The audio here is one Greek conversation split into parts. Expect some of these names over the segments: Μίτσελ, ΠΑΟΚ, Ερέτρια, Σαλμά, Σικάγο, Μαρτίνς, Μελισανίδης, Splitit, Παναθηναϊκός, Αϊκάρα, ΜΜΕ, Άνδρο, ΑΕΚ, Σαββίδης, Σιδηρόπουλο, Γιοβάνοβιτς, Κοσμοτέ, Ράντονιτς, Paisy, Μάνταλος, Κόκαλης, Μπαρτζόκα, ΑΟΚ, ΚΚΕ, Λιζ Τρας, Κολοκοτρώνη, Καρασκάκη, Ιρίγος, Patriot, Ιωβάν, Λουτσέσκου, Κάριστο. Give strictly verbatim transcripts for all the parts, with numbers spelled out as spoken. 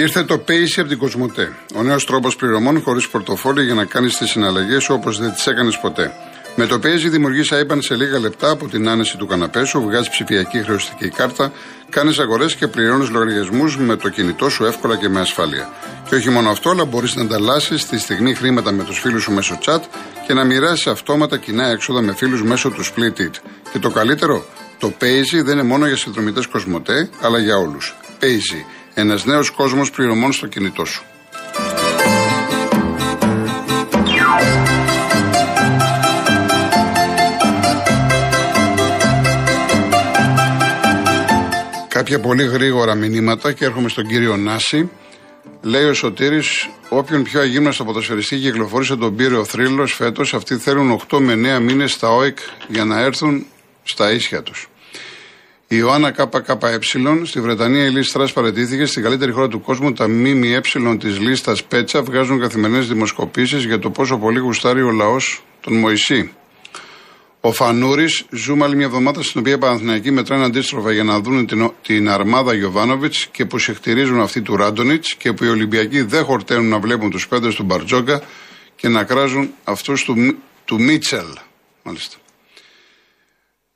Ήρθε το Paisy από την Κοσμοτέ. Ο νέος τρόπος πληρωμών χωρίς πορτοφόλι για να κάνεις τις συναλλαγές όπως δεν τις έκανες ποτέ. Με το Paisy δημιουργείς άιμπαν σε λίγα λεπτά από την άνεση του καναπέ σου, βγάζεις ψηφιακή χρεωστική κάρτα, κάνεις αγορές και πληρώνεις λογαριασμούς με το κινητό σου εύκολα και με ασφάλεια. Και όχι μόνο αυτό, αλλά μπορείς να ανταλλάσσεις τη στιγμή χρήματα με τους φίλους σου μέσω chat και να μοιράσεις αυτόματα κοινά έξοδα με φίλους μέσω του Splitit. Και το καλύτερο, το Paisy δεν είναι μόνο για συνδρομητές Κοσμοτέ, αλλά για όλους. Paisy, ένας νέος κόσμος πληρωμών στο κινητό σου. Κάποια πολύ γρήγορα μηνύματα και έρχομαι στον κύριο Νάση. Λέει ο Σωτήρης, όποιον πιο αγύμναστο ποδοσφαιριστή κυκλοφόρησε τον πήρε ο Θρύλος φέτος. Αυτοί θέλουν οκτώ με εννέα μήνες στα ΑΟΚ για να έρθουν στα ίσια τους. Η Ιωάννα ΚΚΕ, στη Βρετανία η Λιζ Τρας παραιτήθηκε. Στην καλύτερη χώρα του κόσμου, τα ΜΜΕ της λίστας Πέτσα βγάζουν καθημερινές δημοσκοπήσεις για το πόσο πολύ γουστάρει ο λαός τον Μωυσή. Ο Φανούρης, ζούμε άλλη μια εβδομάδα στην οποία οι Παναθηναϊκοί μετράνε αντίστροφα για να δουν την, την αρμάδα Γιοβάνοβιτς και που συχτηρίζουν αυτή του Ράντονιτς και που οι Ολυμπιακοί δεν χορταίνουν να βλέπουν τους πέντες του Μπαρτζόκα και να κράζουν αυτούς του, του Μίτσελ. Μάλιστα.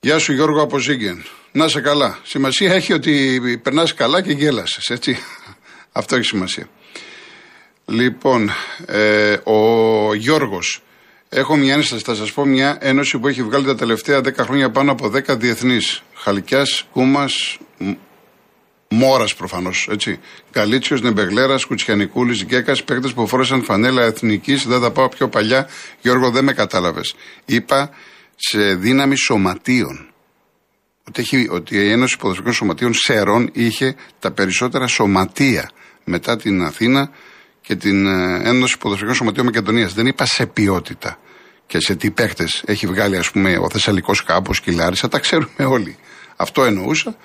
Γεια σου Γιώργο από Ζίγκεν. Να είσαι καλά. Σημασία έχει ότι περνάς καλά και γέλασες, έτσι. Αυτό έχει σημασία. Λοιπόν, ε, ο Γιώργος. Έχω μια ένσταση, θα σας πω μια ένωση που έχει βγάλει τα τελευταία δέκα χρόνια πάνω από δέκα διεθνείς. Χαλκιάς, Κούμας, Μόρας προφανώς, έτσι. Καλίτσιος, Νεμπεγλέρας, Κουτσιανικούλης, Γκέκας, παίκτες που φόρεσαν φανέλα εθνικής. Δεν θα πάω πιο παλιά, Γιώργο, δεν με κατάλαβες. Είπα σε δύναμη σωματείων. Ότι, έχει, ότι η Ένωση Ποδοσφαιρικών Σωματείων Σέρων είχε τα περισσότερα σωματεία μετά την Αθήνα και την Ένωση Ποδοσφαιρικών Σωματείων Μακεδονίας. Δεν είπα σε ποιότητα και σε τι παίχτες έχει βγάλει, ας πούμε, ο Θεσσαλικός Κάμπος και η Λάρισα. Τα ξέρουμε όλοι. Αυτό εννοούσα.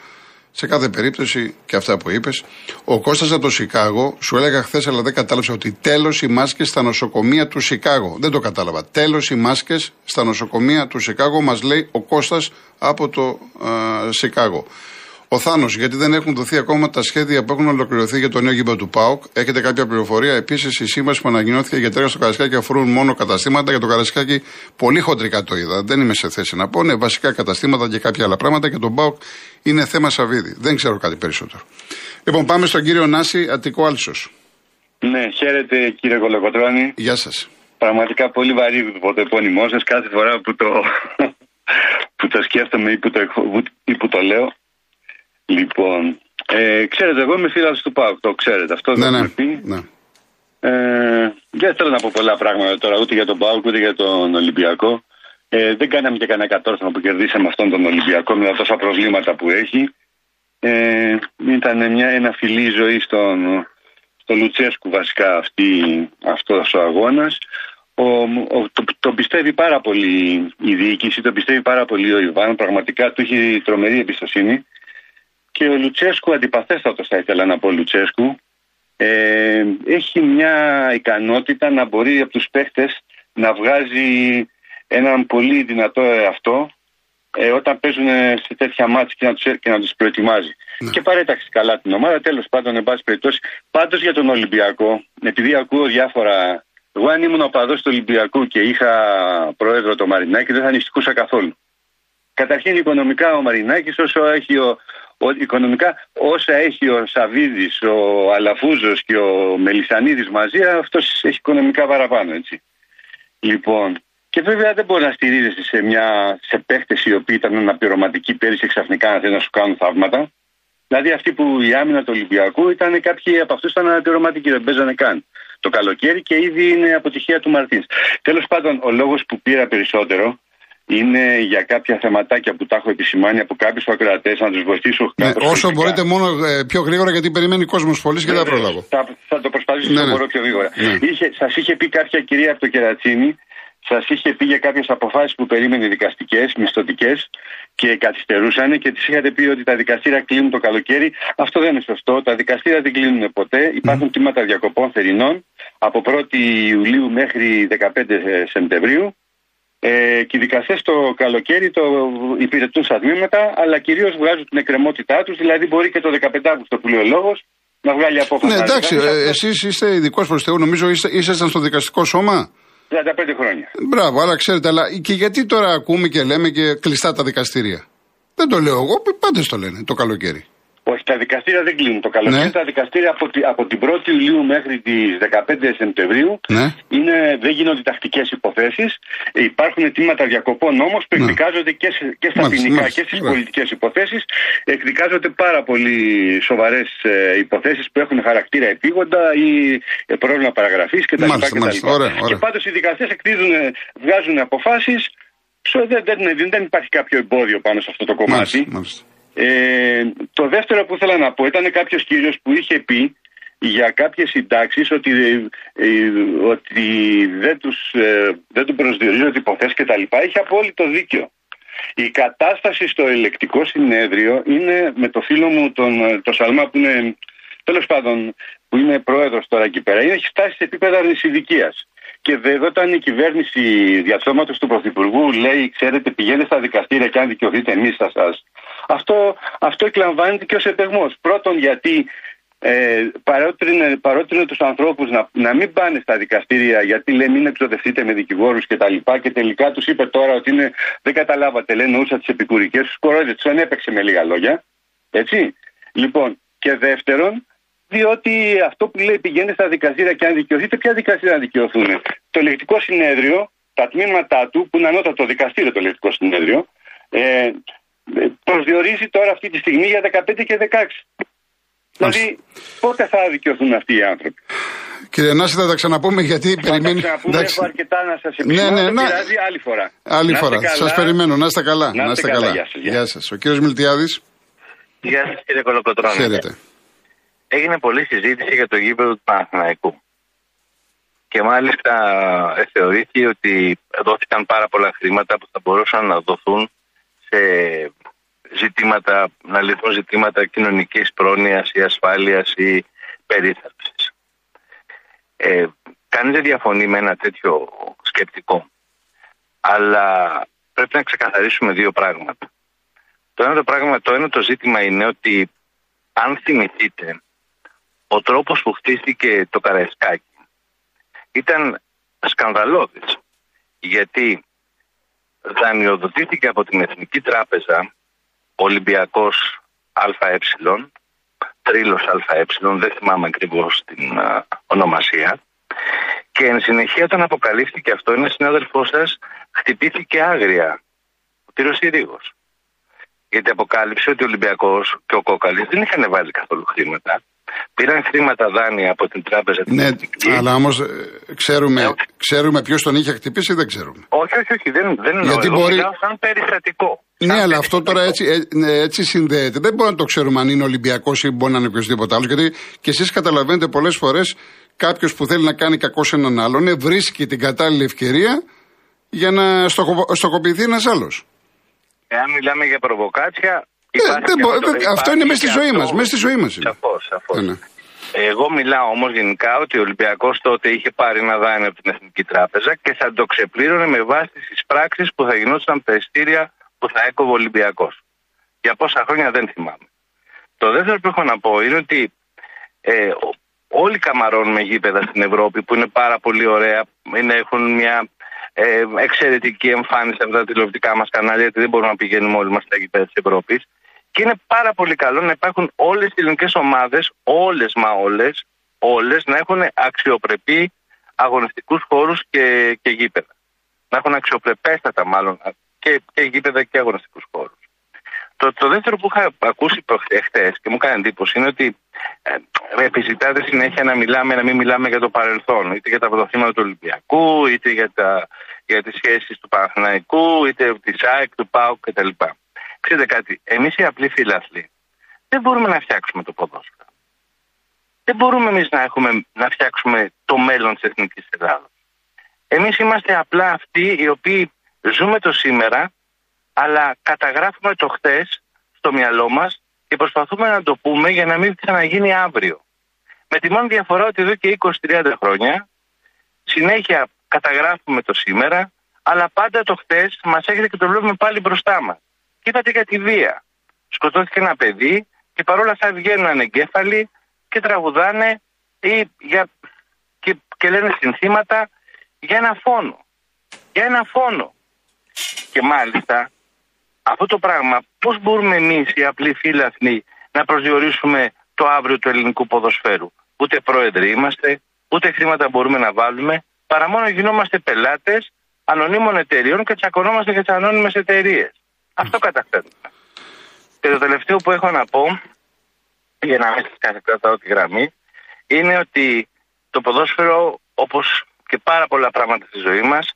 Σε κάθε περίπτωση και αυτά που είπες. Ο Κώστας από το Σικάγο, σου έλεγα χθες, αλλά δεν κατάλαβα ότι τέλος οι μάσκες στα νοσοκομεία του Σικάγο. Δεν το κατάλαβα. Τέλος οι μάσκες στα νοσοκομεία του Σικάγο, μας λέει ο Κώστας από το ε, Σικάγο. Ο Θάνος, γιατί δεν έχουν δοθεί ακόμα τα σχέδια που έχουν ολοκληρωθεί για το νέο γήπεδο του ΠΑΟΚ. Έχετε κάποια πληροφορία? Επίσης, η σύμβαση που ανακοινώθηκε για τρέχα στο Καρασκάκη αφορούν μόνο καταστήματα. Για το Καρασκάκη, πολύ χοντρικά το είδα. Δεν είμαι σε θέση να πω. Είναι βασικά καταστήματα και κάποια άλλα πράγματα. Και τον ΠΑΟΚ είναι θέμα Σαββίδη. Δεν ξέρω κάτι περισσότερο. Λοιπόν, πάμε στον κύριο Νάση, Αττικό Άλσος. Ναι, χαίρετε κύριε Κολοκοτρώνη. Γεια σας. Πραγματικά πολύ βαρύ το επώνυμό σας κάθε φορά που το, που το σκέφτομαι ή που το, ή που το λέω. Λοιπόν, ε, ξέρετε, εγώ είμαι φίλος του ΠΑΟΚ, το ξέρετε, αυτό ναι, δεν ναι, με πει. Ναι. Ε, δεν θέλω να πω πολλά πράγματα τώρα, ούτε για τον ΠΑΟΚ, ούτε για τον Ολυμπιακό. Ε, δεν κάναμε και κανένα κατόρθωμα που κερδίσαμε αυτόν τον Ολυμπιακό με τα τόσα προβλήματα που έχει. Ε, ήταν μια, ένα φιλή ζωή στον, στον Λουτσέσκου βασικά αυτή, αυτός ο αγώνας. Ο, ο, το, το πιστεύει πάρα πολύ η διοίκηση, το πιστεύει πάρα πολύ ο Ιωβάν, πραγματικά του έχει τρομερή εμπιστοσύνη. Και ο Λουτσέσκου, αντιπαθέστατος θα ήθελα να πω Λουτσέσκου, ε, έχει μια ικανότητα να μπορεί από τους παίχτες να βγάζει έναν πολύ δυνατό εαυτό ε, όταν παίζουν σε τέτοια μάτς και να τους, και να τους προετοιμάζει. Ναι. Και παρέταξε καλά την ομάδα, τέλος πάντων, εν πάση περιπτώσει. Πάντως για τον Ολυμπιακό, επειδή ακούω διάφορα... Εγώ αν ήμουν οπαδός του Ολυμπιακού και είχα πρόεδρο το Μαρινάκη, δεν θα ανησυχούσα καθόλου. Καταρχήν οικονομικά ο Μαρινάκης όσο έχει ο... Ο, οικονομικά όσα έχει ο Σαββίδης, ο Αλαφούζος και ο Μελισανίδης μαζί, αυτός έχει οικονομικά παραπάνω, έτσι. Λοιπόν, και βέβαια δεν μπορεί να στηρίζεσαι σε, μια, σε παίχτες οι οποίοι ήταν αναπληρωματικοί πέρυσι ξαφνικά να θέλουν να σου κάνουν θαύματα. Δηλαδή αυτοί που η άμυνα του Ολυμπιακού ήταν κάποιοι από αυτούς ήταν αναπληρωματικοί, δεν παίζανε καν το καλοκαίρι και ήδη είναι αποτυχία του Μαρτίνς. Τέλος πάντων, ο λόγος που πήρα περισσότερο είναι για κάποια θεματάκια που τα έχω επισημάνει από κάποιους ακροατές, να τους βοηθήσω. Ναι, όσο μπορείτε μόνο ε, πιο γρήγορα, γιατί περιμένει κόσμος πολλής και δεν προλάβω. Θα, θα το προσπαθήσω όσο ναι, ναι. μπορώ πιο γρήγορα. Ναι. Είχε, σας είχε πει κάποια κυρία από το Κερατσίνι, σας είχε πει για κάποιες αποφάσεις που περίμενε δικαστικές, μισθωτικές και καθυστερούσαν και της είχατε πει ότι τα δικαστήρια κλείνουν το καλοκαίρι. Αυτό δεν είναι σωστό. Τα δικαστήρια δεν κλείνουν ποτέ. Υπάρχουν mm. τμήματα διακοπών θερινών από πρώτη Ιουλίου μέχρι δεκαπέντε Σεπτεμβρίου. Ε, και οι δικαστές το καλοκαίρι το υπηρετούν στα τμήματα, αλλά κυρίως βγάζουν την εκκρεμότητά τους, δηλαδή μπορεί και το δεκαπέντε Αύγουστο που λέει ο λόγος να βγάλει απόφαση. Ναι, εντάξει, εσείς είστε ειδικός προς Θεού, νομίζω είστε, ήσασταν στο δικαστικό σώμα. τριάντα πέντε χρόνια. Μπράβο, άρα ξέρετε, αλλά και γιατί τώρα ακούμε και λέμε και κλειστά τα δικαστήρια. Δεν το λέω εγώ, πάντες το λένε το καλοκαίρι. Όχι, τα δικαστήρια δεν κλείνουν το καλοκαίρι. Ναι. Τα δικαστήρια από, τη, από την πρώτη Ιουλίου μέχρι τις δεκαπέντε Σεπτεμβρίου ναι. είναι, δεν γίνονται τακτικές υποθέσεις. Υπάρχουν αιτήματα διακοπών όμως που ναι. εκδικάζονται και, σε, και στα μάλιστα, ποινικά μάλιστα, και στις πολιτικές υποθέσεις. Εκδικάζονται πάρα πολύ σοβαρές ε, υποθέσεις που έχουν χαρακτήρα επίγοντα ή ε, πρόβλημα παραγραφής κτλ. Και πάντως οι δικαστές εκδίδουν, βγάζουν αποφάσεις. Δεν, δεν, δεν υπάρχει κάποιο εμπόδιο πάνω σε αυτό το κομμάτι. Μάλιστα, μάλιστα. Ε, το δεύτερο που ήθελα να πω ήταν κάποιος κύριος που είχε πει για κάποιες συντάξεις ότι, ε, ότι δεν, τους, ε, δεν του προσδιορίζονται υποθέσεις και τα λοιπά. Είχε απόλυτο δίκιο. Η κατάσταση στο ελεκτικό συνέδριο είναι με το φίλο μου τον το Σαλμά που είναι τέλος πάντων που είναι πρόεδρος τώρα εκεί πέρα. Έχει φτάσει σε επίπεδα αρνησιδικίας. Και βέβαια όταν η κυβέρνηση διαψώματος του Πρωθυπουργού λέει ξέρετε πηγαίνετε στα δικαστήρια και αν δικαιωθείτε εμείς θα σας. Αυτό, αυτό εκλαμβάνεται και ως επεγμός. Πρώτον γιατί ε, παρότρινε, παρότρινε τους ανθρώπους να, να μην πάνε στα δικαστήρια γιατί λέει μην εξοδευτείτε με δικηγόρους και τα λοιπά και τελικά τους είπε τώρα ότι είναι, δεν καταλάβατε λένε ούσα τις επικουρικές τους κορόιδες. Τους ανέπαιξε με λίγα λόγια. Έτσι. Λοιπόν και δεύτερον διότι αυτό που λέει πηγαίνετε στα δικαστήρια και αν δικαιωθείτε, ποια δικαστήρια να δικαιωθούν. Το ελεκτικό συνέδριο, τα τμήματά του, που είναι ανώτατο δικαστήριο το ελεκτικό συνέδριο, ε, προσδιορίζει τώρα αυτή τη στιγμή για δεκαπέντε και δεκαέξι. Δηλαδή, πότε θα δικαιωθούν αυτοί οι άνθρωποι. Κύριε Νάση, θα τα ξαναπούμε γιατί θα περιμένει. Θα τα ξαναπούμε, εντάξει. Έχω αρκετά να σας επιστρέψω. Ναι, ναι, να... δηλαδή, άλλη φορά. Άλλη φορά. Σας περιμένω. Να είστε καλά. Να είστε καλά. Γεια σας. Γεια σας. Ο κύριος Μιλτιάδης. Γεια σας, κύριε Κολοκοτρώνη. Χαίρετε. Έγινε πολλή συζήτηση για το γήπεδο του Παναθηναϊκού. Και μάλιστα θεωρήθηκε ότι δόθηκαν πάρα πολλά χρήματα που θα μπορούσαν να δοθούν σε ζητήματα, να λυθούν ζητήματα κοινωνικής πρόνοιας ή ασφάλειας ή περίθαλψης. Ε, κανείς δεν διαφωνεί με ένα τέτοιο σκεπτικό. Αλλά πρέπει να ξεκαθαρίσουμε δύο πράγματα. Το ένα το, πράγμα, το, ένα το ζήτημα είναι ότι αν θυμηθείτε ο τρόπος που χτίστηκε το Καρασκάκη ήταν σκανδαλώδης, γιατί δανειοδοτήθηκε από την Εθνική Τράπεζα Ολυμπιακός ΑΕ, Τρίλος ΑΕ, δεν θυμάμαι ακριβώς την α, ονομασία, και εν συνεχεία όταν αποκαλύφθηκε αυτό ένας συνάδελφός σας χτυπήθηκε άγρια, ο κύριος Ιρίγος. Γιατί αποκάλυψε ότι ο Ολυμπιακός και ο Κόκαλης δεν είχαν βάλει καθόλου χρήματα. Πήραν χρήματα δάνεια από την τράπεζα της. Ναι, Εθνικής. Αλλά όμως ξέρουμε, ναι, ξέρουμε ποιος τον είχε χτυπήσει ή δεν ξέρουμε. Όχι, όχι, όχι. Δεν, δεν γιατί μπορεί... σαν περιστατικό. Ναι, σαν αλλά περιστατικό. Αυτό τώρα έτσι, έτσι συνδέεται. Δεν μπορεί να το ξέρουμε αν είναι Ολυμπιακός ή μπορεί να είναι οποιοδήποτε άλλος. Γιατί και εσείς καταλαβαίνετε πολλές φορές κάποιος που θέλει να κάνει κακό σε έναν άλλον βρίσκει την κατάλληλη ευκαιρία για να στοχο... στοχοποιηθεί ένας άλλος. Εάν μιλάμε για προβοκάτσια. Ε, δεν μπο, αυτό, δε, αυτό είναι μέσα στη ζωή μας. Μέσα στη ζωή μας. Σαφώς, σαφώς. Ναι. Εγώ μιλάω όμως γενικά ότι ο Ολυμπιακός τότε είχε πάρει ένα δάνειο από την Εθνική Τράπεζα και θα το ξεπλήρωνε με βάση τις πράξεις που θα γινόταν από τα ειστήρια που θα έκοβε ο Ολυμπιακός. Για πόσα χρόνια δεν θυμάμαι. Το δεύτερο που έχω να πω είναι ότι ε, όλοι καμαρώνουμε γήπεδα στην Ευρώπη που είναι πάρα πολύ ωραία, είναι, έχουν μια. Ε, εξαιρετική εμφάνιση από τα τηλεοπτικά μας κανάλια, γιατί δεν μπορούμε να πηγαίνουμε όλοι μας στα γήπεδα της Ευρώπης. Και είναι πάρα πολύ καλό να υπάρχουν όλες οι ελληνικές ομάδες, όλες μα όλες, όλες να έχουν αξιοπρεπή αγωνιστικούς χώρους και, και γήπεδα. Να έχουν αξιοπρεπέστατα μάλλον και, και γήπεδα και αγωνιστικούς χώρους. Το, το δεύτερο που είχα ακούσει προχθές και μου κάνει εντύπωση είναι ότι ε, επιζητάτε συνέχεια να μιλάμε, να μην μιλάμε για το παρελθόν, είτε για τα πρωταθλήματα του Ολυμπιακού, είτε για, τα, για τις σχέσεις του Παναθηναϊκού, είτε της ΑΕΚ, του ΠΑΟΚ κτλ. Ξέρετε κάτι, εμείς οι απλοί φιλάθλοι δεν μπορούμε να φτιάξουμε το ποδόσφαιρο. Δεν μπορούμε εμείς να, έχουμε, να φτιάξουμε το μέλλον της Εθνικής Ελλάδας. Εμείς είμαστε απλά αυτοί οι οποίοι ζούμε το σήμερα, αλλά καταγράφουμε το χτες στο μυαλό μας και προσπαθούμε να το πούμε για να μην ξαναγίνει αύριο. Με τη μόνη διαφορά ότι εδώ και είκοσι με τριάντα χρόνια συνέχεια καταγράφουμε το σήμερα, αλλά πάντα το χτες μας έρχεται και το βλέπουμε πάλι μπροστά μας. Κοίτατε για τη βία. Σκοτώθηκε ένα παιδί και παρόλα αυτά βγαίνουν ανεγκέφαλοι και τραγουδάνε ή για, και, και λένε συνθήματα για ένα φόνο. Για ένα φόνο. Και μάλιστα αυτό το πράγμα πώς μπορούμε εμείς οι απλοί φίλαθνοι να προσδιορίσουμε το αύριο του ελληνικού ποδοσφαίρου. Ούτε πρόεδροι είμαστε, ούτε χρήματα μπορούμε να βάλουμε, παρά μόνο γινόμαστε πελάτες ανωνύμων εταιρείων και τσακωνόμαστε και τις ανώνυμες εταιρείες. Αυτό καταφέρνουμε. Και το τελευταίο που έχω να πω, για να μην σας κατακρατάω τη γραμμή, είναι ότι το ποδόσφαιρο, όπως και πάρα πολλά πράγματα στη ζωή μας,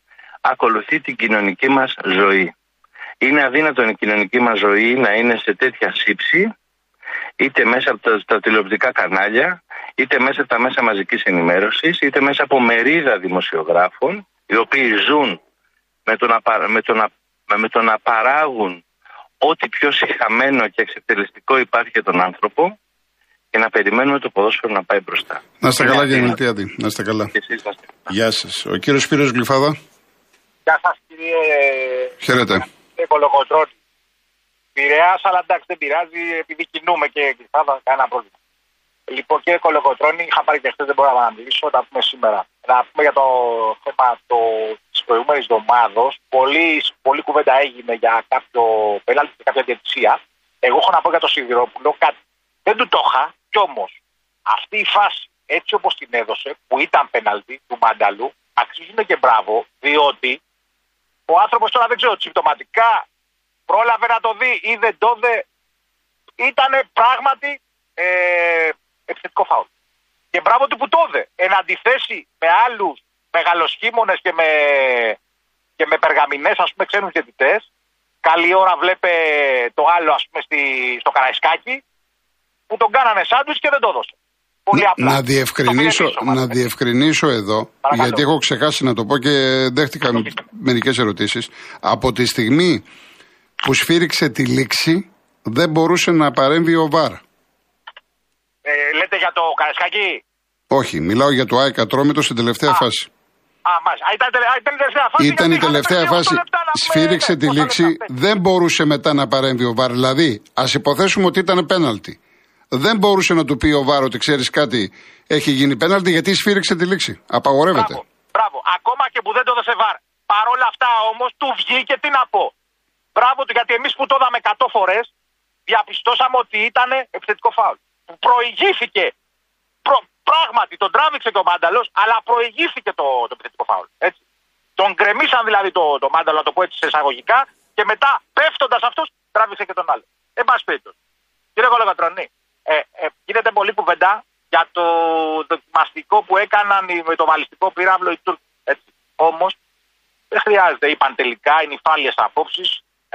ακολουθεί την κοινωνική μας ζωή. Είναι αδύνατον η κοινωνική μας ζωή να είναι σε τέτοια σύψη, είτε μέσα από τα, τα τηλεοπτικά κανάλια, είτε μέσα από τα μέσα μαζικής ενημέρωσης, είτε μέσα από μερίδα δημοσιογράφων, οι οποίοι ζουν με το να, με το να, με το να παράγουν ό,τι πιο συχαμένο και εξευτελιστικό υπάρχει για τον άνθρωπο, και να περιμένουμε το ποδόσφαιρο να πάει μπροστά. Να είστε καλά, κύριε Μιλτιάδη. Να είστε καλά. Γεια σας. Ο κύριος Σπύρος Γλυφάδα. Γεια σας, κύριε. Χαίρετε. Κύριε Κολοκοτρώνη. Πειραιάς, αλλά εντάξει, δεν πειράζει, επειδή κινούμε και θα ήταν κανένα πρόβλημα. Λοιπόν, κύριε Κολοκοτρώνη, είχα πάρει και χθες, δεν μπορώ να μιλήσω, θα πούμε σήμερα. Να πούμε για το θέμα τη προηγούμενη εβδομάδα. Πολύ, πολύ κουβέντα έγινε για κάποιο πέναλτι και κάποια διαιτησία. Εγώ έχω να πω για το Σιδηρόπουλο κάτι. Δεν του το είχα, κι όμως αυτή η φάση, έτσι όπως την έδωσε, που ήταν πέναλτι του Μάνταλου, αξίζουν και μπράβο, διότι ο άνθρωπος τώρα δεν ξέρω, συμπτωματικά πρόλαβε να το δει ή δεν το δε. Ήταν πράγματι ε, επιθετικό φάουλ. Και μπράβο του που το δε. Εν αντιθέσει με άλλους μεγαλοσχήμονες και με, και με περγαμηνές, ας πούμε, ξένους διαιτητές, καλή ώρα βλέπε το άλλο, ας πούμε, στη, στο Καρασκάκη, που τον κάνανε σάντουιτς και δεν το έδωσε. Πολύ απλά. Να διευκρινίσω, να διευκρινίσω εδώ, παρακαλώ, γιατί έχω ξεχάσει να το πω και δέχτηκα με, μερικές ερωτήσεις. Από τη στιγμή που σφύριξε τη λήξη, δεν μπορούσε να παρέμβει ο Βαρ. Ε, λέτε για το Καρασκάκη? Όχι, μιλάω για το ΆΕΚ Ατρόμητο στην τελευταία α, φάση. Α, μάλιστα. Ήταν, ήταν η τελευταία φάση. Ήταν η τελευταία φάση. Λεπτά, σφύριξε ε, τη λήξη, λεπτά. Δεν μπορούσε μετά να παρέμβει ο Βαρ. Δηλαδή, ας υποθέσουμε ότι ήταν πέναλτι. Δεν μπορούσε να του πει ο Βαρ ότι ξέρεις κάτι, έχει γίνει πέναλτι, γιατί σφύριξε τη λήξη. Απαγορεύεται. Μπράβο, μπράβο. Ακόμα και που δεν το έδωσε Βαρ. Παρ' όλα αυτά όμως του βγήκε, τι να πω. Μπράβο του, γιατί εμείς που το είδαμε εκατό φορές διαπιστώσαμε ότι ήταν επιθετικό φάουλ. Προηγήθηκε. Προ, πράγματι τον τράβηξε και ο Μάνταλος, αλλά προηγήθηκε το, το επιθετικό φάουλ. Έτσι. Τον γκρεμίσαν δηλαδή το, το Μάνταλο, να το πω έτσι εισαγωγικά, και μετά πέφτοντας αυτός τράβηξε και τον άλλο. Εν πάση περιπτώσει. Κύριε Κολοκοτρώνη, ε, ε, γίνεται πολλή κουβέντα για το δοκιμαστικό που έκαναν με το βαλιστικό πύραυλο οι Τούρκοι. Όμως δεν χρειάζεται, είπαν τελικά, είναι υφάλιες απόψεις.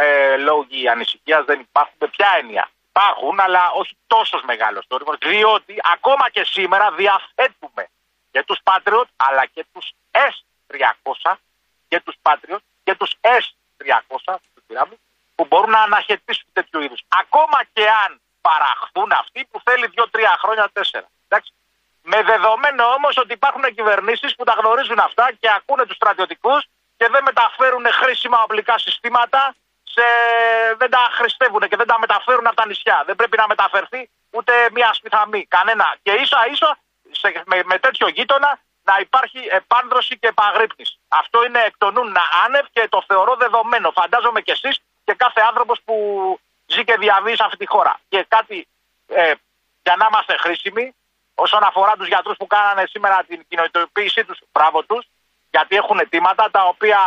Ε, λόγοι ανησυχίας δεν υπάρχουν. Ποια έννοια? Υπάρχουν, αλλά όχι τόσο μεγάλο τόρυβο, διότι ακόμα και σήμερα διαθέτουμε και τους Patriot, αλλά και τους ες τριακόσια και τους Patriot και τους ες τριακόσια του πυράβλου, που μπορούν να αναχαιτήσουν τέτοιου είδους. Ακόμα και αν παραχθούν αυτοί που θέλει δύο τρία χρόνια τέσσερα. Εντάξει. Με δεδομένο όμως ότι υπάρχουν κυβερνήσεις που τα γνωρίζουν αυτά και ακούνε τους στρατιωτικούς και δεν μεταφέρουν χρήσιμα οπλικά συστήματα. Σε... δεν τα χρηστεύουν και δεν τα μεταφέρουν από τα νησιά. Δεν πρέπει να μεταφερθεί ούτε μία σπιθαμή. Κανένα. Και ίσα ίσα σε... με... με τέτοιο γείτονα να υπάρχει επάνδρωση και επαγρύπνηση. Αυτό είναι εκ των νουν άνευ και το θεωρώ δεδομένο. Φαντάζομαι κι εσείς και κάθε άνθρωπος που ζει και διαβεί σε αυτή τη χώρα. Και κάτι ε, για να είμαστε χρήσιμοι όσον αφορά τους γιατρούς που κάνανε σήμερα την κοινωνιτοποίησή τους. Μπράβο τους, γιατί έχουν αιτήματα τα οποία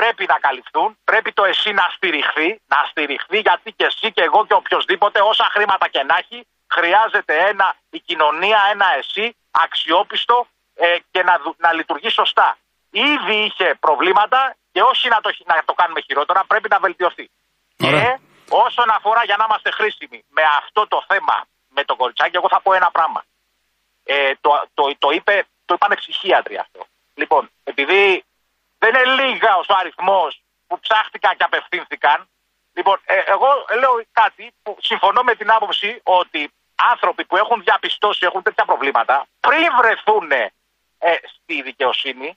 πρέπει να καλυφθούν, πρέπει το εσύ να στηριχθεί, να στηριχθεί, γιατί και εσύ και εγώ και οποιοδήποτε, όσα χρήματα και να έχει, χρειάζεται ένα, η κοινωνία, ένα εσύ αξιόπιστο ε, και να, να λειτουργεί σωστά. Ήδη είχε προβλήματα και όχι να το, να το κάνουμε χειρότερα, πρέπει να βελτιωθεί. Ωραία. Και όσον αφορά, για να είμαστε χρήσιμοι με αυτό το θέμα, με το κοριτσάκι, εγώ θα πω ένα πράγμα. Ε, το, το, το, είπε, το είπαν ψυχίατροι αυτό. Λοιπόν, επειδή... δεν είναι λίγα ο αριθμός που ψάχτηκαν και απευθύνθηκαν. Λοιπόν, ε, εγώ λέω κάτι που συμφωνώ με την άποψη ότι άνθρωποι που έχουν διαπιστώσει, έχουν τέτοια προβλήματα, πριν βρεθούν ε, στη δικαιοσύνη,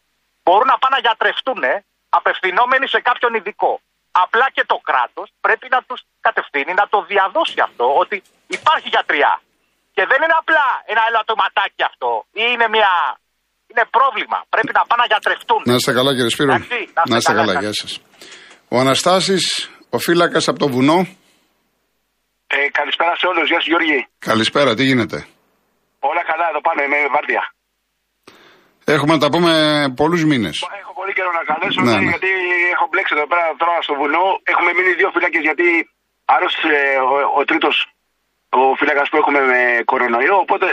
μπορούν να πάνε να γιατρευτούν απευθυνόμενοι σε κάποιον ειδικό. Απλά και το κράτος πρέπει να τους κατευθύνει, να το διαδώσει αυτό, ότι υπάρχει γιατριά. Και δεν είναι απλά ένα ελαττωματάκι αυτό. Είναι μια... είναι πρόβλημα. Πρέπει να πάνε να γιατρευτούν. Να είστε καλά, κύριε Σπύρο. Άξι, να είστε, να είστε καλά, καλά. Γεια σας. Ο Αναστάσης, ο φύλακας από το βουνό. Ε, καλησπέρα σε όλους. Γεια σου, Γιώργη. Καλησπέρα, τι γίνεται? Όλα καλά, εδώ πάνω, είμαι βάρδια. Έχουμε να τα πούμε πολλούς μήνες. Έχω πολύ καιρό να καλέσω, ναι, ναι. γιατί έχω μπλέξει εδώ πέρα τώρα στο βουνό. Έχουμε μείνει δύο φύλακες γιατί άρρωσε ο, ο τρίτος, ο φύλακας που έχουμε με κορονοϊό. Οπότε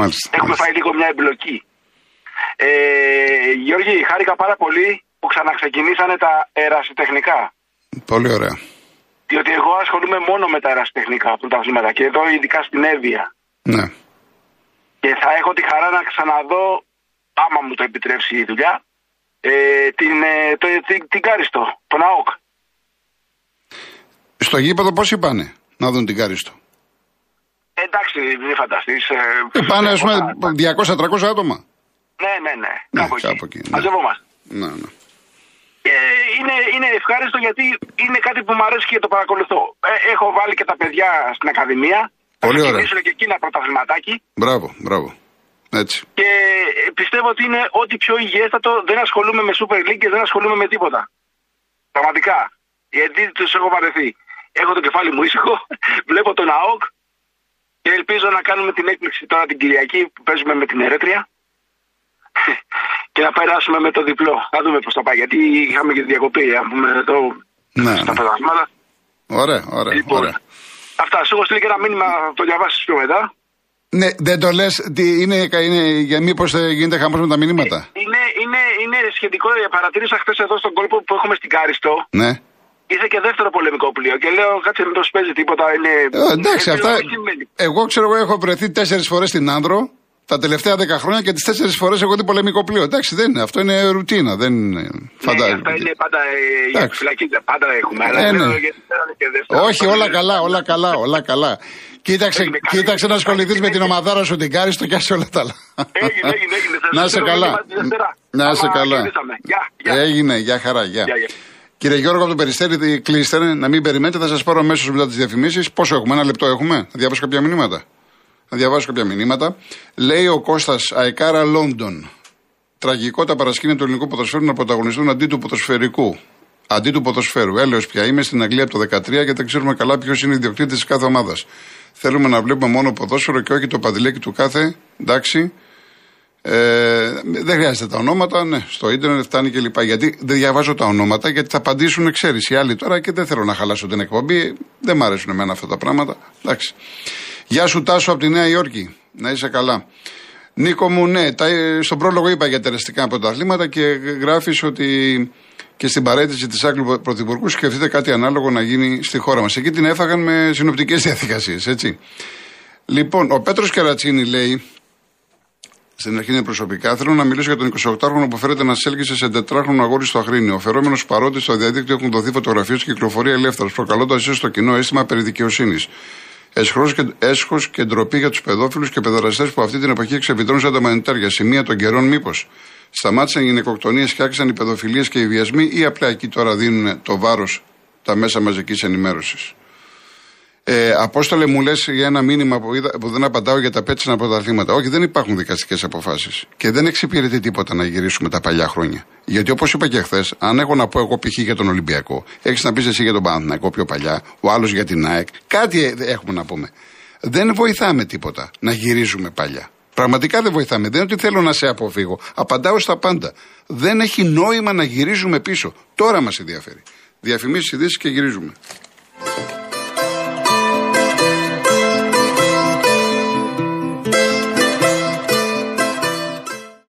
μάλιστα, έχουμε μάλιστα. φάει λίγο μια εμπλοκή. Ε, Γιώργη, χάρηκα πάρα πολύ που ξαναξεκινήσανε τα ερασιτεχνικά. Πολύ ωραία. Διότι εγώ ασχολούμαι μόνο με τα ερασιτεχνικά πρωταθλήματα και εδώ ειδικά στην Εύβοια. Ναι. Και θα έχω τη χαρά να ξαναδώ, άμα μου το επιτρέψει η δουλειά, ε, την, ε, το, την, την Κάριστο, τον ΑΟΚ. Στο γήπεδο πόσοι πάνε να δουν την Κάριστο? Ε, εντάξει, δεν φανταστείς. Ε, πάνε, ας πούμε, διακόσια με τριακόσια άτομα. Ναι, ναι, ναι. ναι κάπου, κάπου εκεί. Ναι. Ναι, ναι. Ε, είναι, είναι ευχάριστο γιατί είναι κάτι που μου αρέσει και το παρακολουθώ. Ε, έχω βάλει και τα παιδιά στην Ακαδημία. Πολύ ωραία. Θα και εκεί ένα πρωταθληματάκι. Μπράβο, μπράβο. Έτσι. Και πιστεύω ότι είναι ό,τι πιο υγιέστατο. Δεν ασχολούμαι με Super League και δεν ασχολούμαι με τίποτα. Πραγματικά. Γιατί τους έχω βαρεθεί. Έχω το κεφάλι μου ήσυχο. Βλέπω τον ΑΟΚ. Και ελπίζω να κάνουμε την έκπληξη τώρα την Κυριακή που παίζουμε με την Ερέτρια. Και να περάσουμε με το διπλό. Να δούμε πώς θα πάει. Γιατί είχαμε και τη διακοπή. Πούμε, το... ναι, στα πετασμάτα. Ωραία, ωραία, λοιπόν, ωραία. Αυτά. Σου έχω στείλει και ένα μήνυμα. Το διαβάσεις πιο μετά. Ναι, δεν το λες, είναι, είναι, για μήπως γίνεται χαμός με τα μηνύματα. Είναι, είναι, είναι σχετικό, παρατήρησα χθες εδώ στον κόλπο που έχουμε στην Κάριστο. Ναι. Είσαι και δεύτερο πολεμικό πλοίο και λέω κάτσε μην το παίζει τίποτα. Είναι... Ε, εντάξει, αυτά, εγώ ξέρω, εγώ έχω βρεθεί τέσσερις φορές στην Άνδρο τα τελευταία δέκα χρόνια και τις τέσσερις φορές έχω δει πολεμικό πλοίο. Εντάξει, δεν είναι, αυτό είναι ρουτίνα, δεν είναι φαντάζομαι. Ναι, αυτά είναι πάντα, ε, φυλακή, πάντα έχουμε. Ε, αλλά, ναι. Λέω, και δεύτερο, όχι, όλα καλά, όλα καλά, όλα καλά. Κοίταξε, κοίταξε να ασχοληθείς με την ομαδάρα σου την Κάριστο και άσε όλα τα άλλα. Έγινε, έγινε, έγινε. Να είσαι καλά. Να είσαι καλά. Έγινε, για χαρά, γεια. Κύριε Γιώργο από το Περιστέρι, κλείστε, να μην περιμένετε, θα σας πάρω αμέσως μετά τις διαφημίσεις. Πόσο έχουμε, ένα λεπτό έχουμε, θα διαβάσω κάποια μηνύματα. Θα διαβάσω κάποια μηνύματα. Λέει ο Κώστας, Αϊκάρα Λόντον. Τραγικό τα παρασκήνια του ελληνικού ποδοσφαίρου να πρωταγωνιστούν αντί του ποδοσφαιρικού. Αντί του ποδοσφαίρου. Έλεος πια είμαι στην Αγγλία από το δεκατρία και δεν ξέρουμε καλά ποιος είναι ιδιοκτήτης της κάθε ομάδας. Θέλουμε να βλέπουμε μόνο ποδόσφαιρο και όχι το παντιλέκι του κάθε. Εντάξει. Ε, δεν χρειάζεται τα ονόματα. Ναι, στο ίντερνετ φτάνει κλπ. Γιατί δεν διαβάζω τα ονόματα, γιατί θα απαντήσουν, ξέρεις, οι άλλοι τώρα και δεν θέλω να χαλάσω την εκπομπή. Δεν μου αρέσουν εμένα αυτά τα πράγματα. Εντάξει. Γεια σου, Τάσο από τη Νέα Υόρκη. Να είσαι καλά. Νίκο μου, ναι, τα, στον πρόλογο είπα για τεραστικά πρωταθλήματα και γράφεις ότι. Και στην παρέτηση της Άγγλου Πρωθυπουργού, σκεφτείτε κάτι ανάλογο να γίνει στη χώρα μας. Εκεί την έφαγαν με συνοπτικές διαδικασίες, έτσι. Λοιπόν, ο Πέτρος Κερατσίνη λέει, στην αρχή είναι προσωπικά, θέλω να μιλήσω για τον εικοσιοκτάχρονο που φέρεται να σέλγησε σε τετράχρονο αγόρι στο Αχρήνιο. Φερόμενος παρότι στο διαδίκτυο έχουν δοθεί φωτογραφίες και κυκλοφορία ελεύθερα, προκαλώντας ίσως στο κοινό αίσθημα περί δικαιοσύνης. Έσχος και ντροπή για τους παιδόφιλους και παιδεραστές που αυτή την εποχή εξεπιτρώνουν σαν τα μανιτάρια. Σημεία των καιρών, μήπως. Σταμάτησαν οι γυναικοκτονίες και άρχισαν οι παιδοφιλίες και οι βιασμοί, ή απλά εκεί τώρα δίνουν το βάρος τα μέσα μαζικής ενημέρωσης. Ε, Απόστολε, μου λες για ένα μήνυμα που, είδα, που δεν απαντάω για τα πέτσινα πρωταθλήματα. Όχι, δεν υπάρχουν δικαστικές αποφάσεις. Και δεν εξυπηρετεί τίποτα να γυρίσουμε τα παλιά χρόνια. Γιατί όπως είπα και χθες, αν έχω να πω εγώ π.χ. για τον Ολυμπιακό, έχεις να πεις εσύ για τον Παναθηναϊκό πιο παλιά, ο άλλος για την ΑΕΚ, κάτι έχουμε να πούμε. Δεν βοηθάμε τίποτα να γυρίζουμε παλιά. Πραγματικά δεν βοηθάμε. Δεν είναι ότι θέλω να σε αποφύγω. Απαντάω στα πάντα. Δεν έχει νόημα να γυρίζουμε πίσω. Τώρα μας ενδιαφέρει. Διαφημίσεις, ειδήσεις και γυρίζουμε.